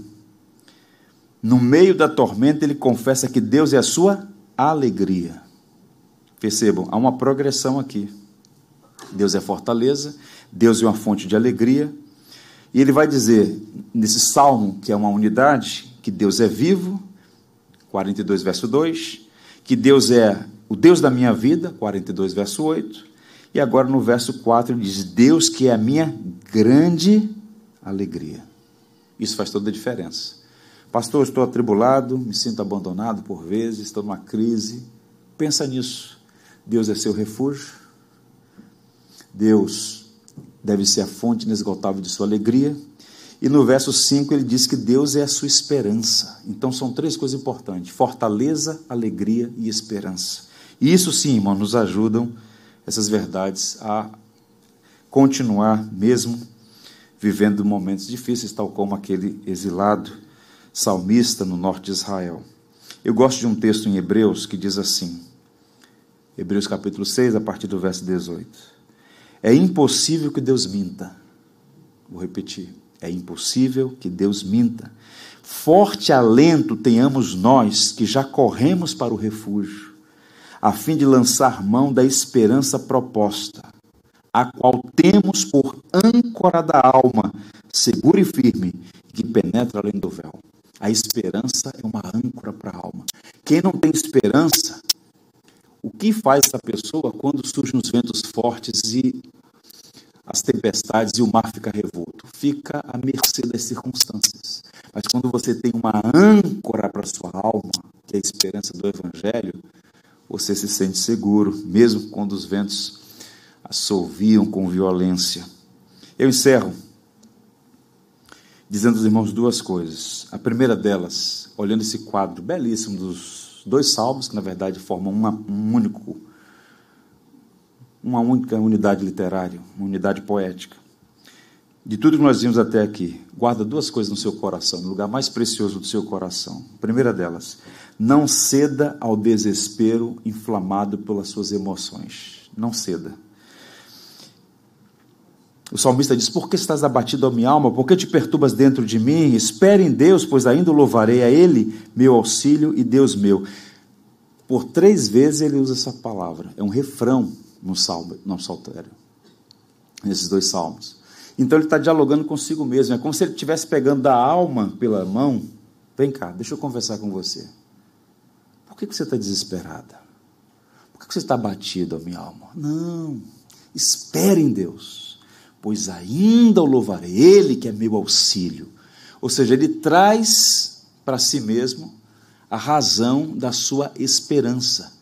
No meio da tormenta, ele confessa que Deus é a sua alegria. Percebam, há uma progressão aqui. Deus é fortaleza, Deus é uma fonte de alegria. E ele vai dizer, nesse salmo, que é uma unidade, que Deus é vivo, 42, verso 2, que Deus é o Deus da minha vida, 42, verso 8, e agora no verso 4 ele diz, Deus que é a minha grande alegria. Isso faz toda a diferença. Pastor, eu estou atribulado, me sinto abandonado por vezes, estou numa crise. Pensa nisso. Deus é seu refúgio. Deus deve ser a fonte inesgotável de sua alegria. E no verso 5 ele diz que Deus é a sua esperança. Então são três coisas importantes: fortaleza, alegria e esperança. E isso sim, irmão, nos ajudam essas verdades a continuar mesmo vivendo momentos difíceis, tal como aquele exilado salmista no norte de Israel. Eu gosto de um texto em Hebreus que diz assim, Hebreus capítulo 6, a partir do verso 18, é impossível que Deus minta. Vou repetir, é impossível que Deus minta. Forte alento tenhamos nós que já corremos para o refúgio, a fim de lançar mão da esperança proposta, a qual temos por âncora da alma, segura e firme, que penetra além do véu. A esperança é uma âncora para a alma. Quem não tem esperança, o que faz essa pessoa quando surgem os ventos fortes e as tempestades e o mar fica revolto? Fica à mercê das circunstâncias. Mas quando você tem uma âncora para a sua alma, que é a esperança do Evangelho, você se sente seguro, mesmo quando os ventos assolviam com violência. Eu encerro dizendo aos irmãos duas coisas. A primeira delas, olhando esse quadro belíssimo dos dois salmos, que na verdade formam uma única unidade literária, uma unidade poética. De tudo que nós vimos até aqui, guarda duas coisas no seu coração, no lugar mais precioso do seu coração. A primeira delas, não ceda ao desespero inflamado pelas suas emoções. Não ceda. O salmista diz, por que estás abatido, ó minha alma? Por que te perturbas dentro de mim? Espere em Deus, pois ainda o louvarei, a Ele, meu auxílio e Deus meu. Por três vezes ele usa essa palavra. É um refrão no salmo, no saltério, nesses dois salmos. Então ele está dialogando consigo mesmo. É como se ele estivesse pegando da alma pela mão. Vem cá, deixa eu conversar com você. Por que você está desesperada? Por que você está abatido, ó minha alma? Não, espere em Deus, pois ainda o louvarei, Ele que é meu auxílio. Ou seja, ele traz para si mesmo a razão da sua esperança.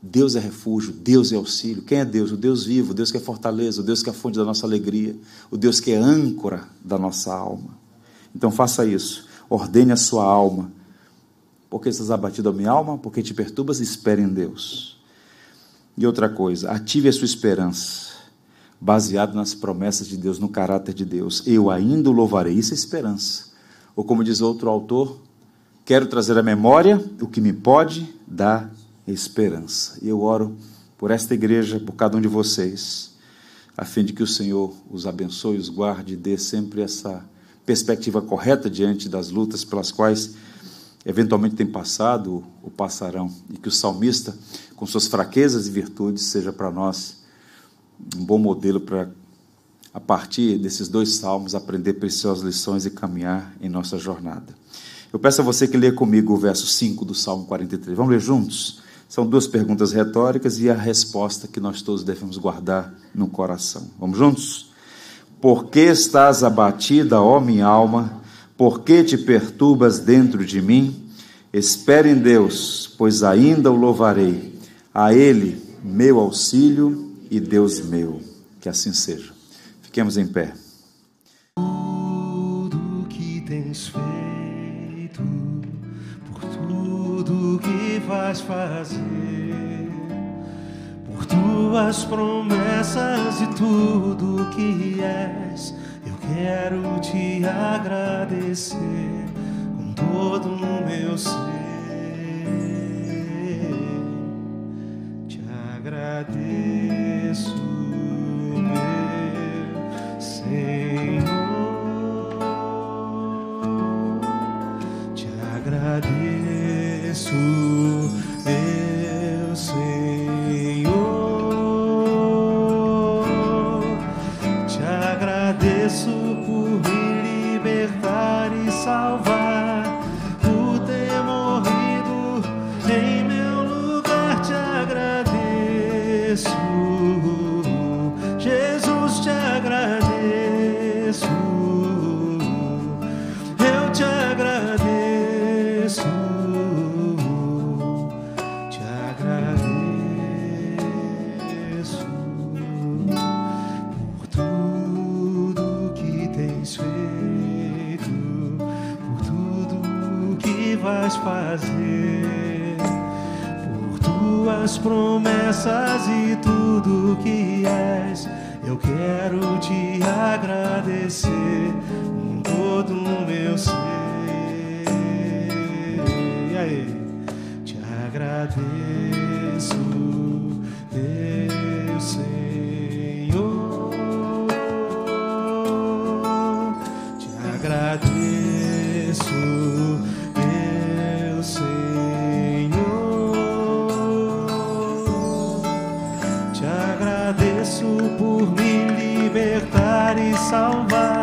Deus é refúgio, Deus é auxílio. Quem é Deus? O Deus vivo, o Deus que é fortaleza, o Deus que é a fonte da nossa alegria, o Deus que é âncora da nossa alma. Então faça isso, ordene a sua alma. Por que estás abatido, a minha alma? Por que te perturbas? Espere em Deus. E outra coisa, ative a sua esperança, baseado nas promessas de Deus, no caráter de Deus. Eu ainda o louvarei, isso é esperança. Ou como diz outro autor, quero trazer à memória o que me pode dar esperança. E eu oro por esta igreja, por cada um de vocês, a fim de que o Senhor os abençoe, os guarde e dê sempre essa perspectiva correta diante das lutas pelas quais eventualmente têm passado ou passarão, e que o salmista, com suas fraquezas e virtudes, seja para nós um bom modelo para, a partir desses dois salmos, aprender preciosas lições e caminhar em nossa jornada. Eu peço a você que leia comigo o verso 5 do Salmo 43. Vamos ler juntos? São duas perguntas retóricas e a resposta que nós todos devemos guardar no coração. Vamos juntos? Por que estás abatida, ó minha alma? Por que te perturbas dentro de mim? Espere em Deus, pois ainda o louvarei. A Ele, meu auxílio e Deus meu, que assim seja. Fiquemos em pé. Tudo que tens feito, por tudo que vais fazer, por tuas promessas e tudo que és, eu quero te agradecer com todo o meu ser. Te agradeço, meu Senhor, te agradeço. Jesus, te agradeço, eu te agradeço, te agradeço por tudo que tens feito, por tudo que vais fazer, por tuas promessas e tudo que és. Eu quero te agradecer com todo o meu ser. E aí? Te agradeço, meu Senhor. Te agradeço, meu Senhor. Te agradeço por me libertar e salvar.